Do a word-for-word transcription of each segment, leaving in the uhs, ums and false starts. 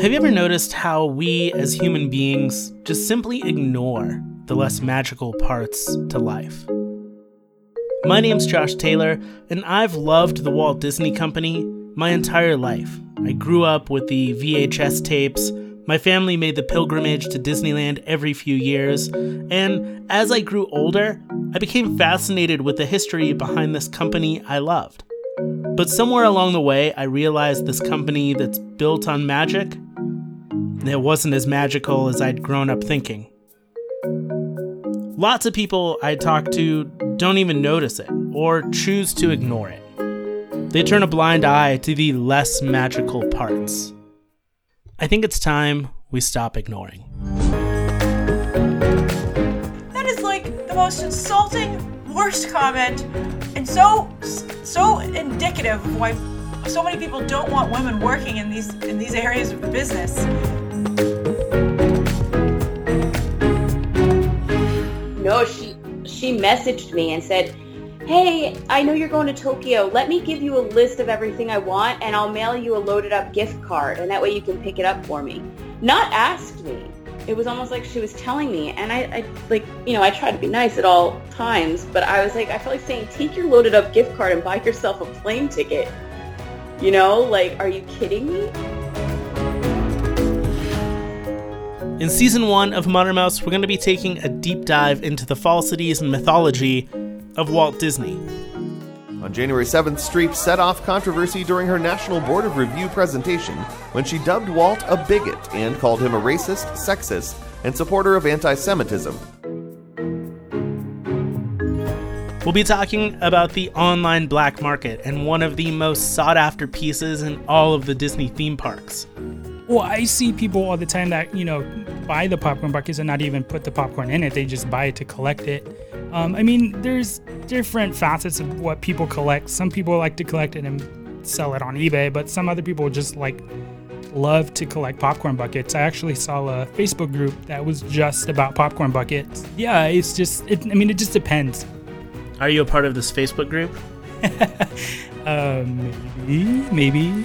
Have you ever noticed how we as human beings just simply ignore the less magical parts to life? My name's Josh Taylor, and I've loved the Walt Disney Company my entire life. I grew up with the V H S tapes, my family made the pilgrimage to Disneyland every few years, and as I grew older, I became fascinated with the history behind this company I loved. But somewhere along the way, I realized this company that's built on magic, it wasn't as magical as I'd grown up thinking. Lots of people I talk to don't even notice it or choose to ignore it. They turn a blind eye to the less magical parts. I think it's time we stop ignoring. That is like the most insulting, worst comment, and so so indicative of why so many people don't want women working in these in these areas of the business. No, she she messaged me and said, "Hey, I know you're going to Tokyo. Let me give you a list of everything I want, and I'll mail you a loaded up gift card, and that way you can pick it up for me." Not asked me. It was almost like she was telling me, and I, I like, you know, I tried to be nice at all times, but I was like, I felt like saying, take your loaded up gift card and buy yourself a plane ticket. You know, like, are you kidding me? In season one of Modern Mouse, we're going to be taking a deep dive into the falsities and mythology of Walt Disney. On January seventh, Streep set off controversy during her National Board of Review presentation when she dubbed Walt a bigot and called him a racist, sexist, and supporter of anti-Semitism. We'll be talking about the online black market and one of the most sought-after pieces in all of the Disney theme parks. Well, I see people all the time that, you know, buy the popcorn buckets and not even put the popcorn in it. They just buy it to collect it. Um, I mean, there's different facets of what people collect. Some people like to collect it and sell it on eBay, but some other people just like love to collect popcorn buckets. I actually saw a Facebook group that was just about popcorn buckets. Yeah, it's just, it, I mean, it just depends. Are you a part of this Facebook group? uh, maybe, maybe.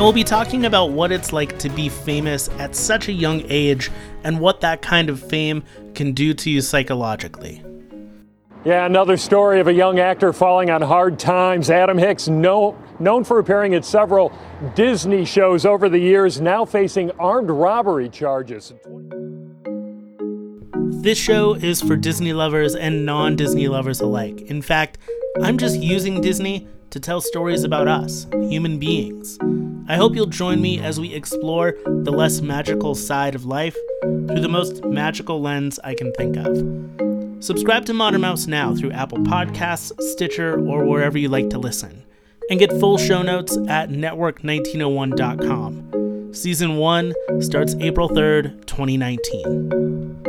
And we'll be talking about what it's like to be famous at such a young age and what that kind of fame can do to you psychologically. Yeah, another story of a young actor falling on hard times. Adam Hicks, no, known for appearing at several Disney shows over the years, now facing armed robbery charges. This show is for Disney lovers and non-Disney lovers alike. In fact, I'm just using Disney to tell stories about us, human beings. I hope you'll join me as we explore the less magical side of life through the most magical lens I can think of. Subscribe to Modern Mouse now through Apple Podcasts, Stitcher, or wherever you like to listen. And get full show notes at network nineteen oh one dot com. Season one starts April third, twenty nineteen.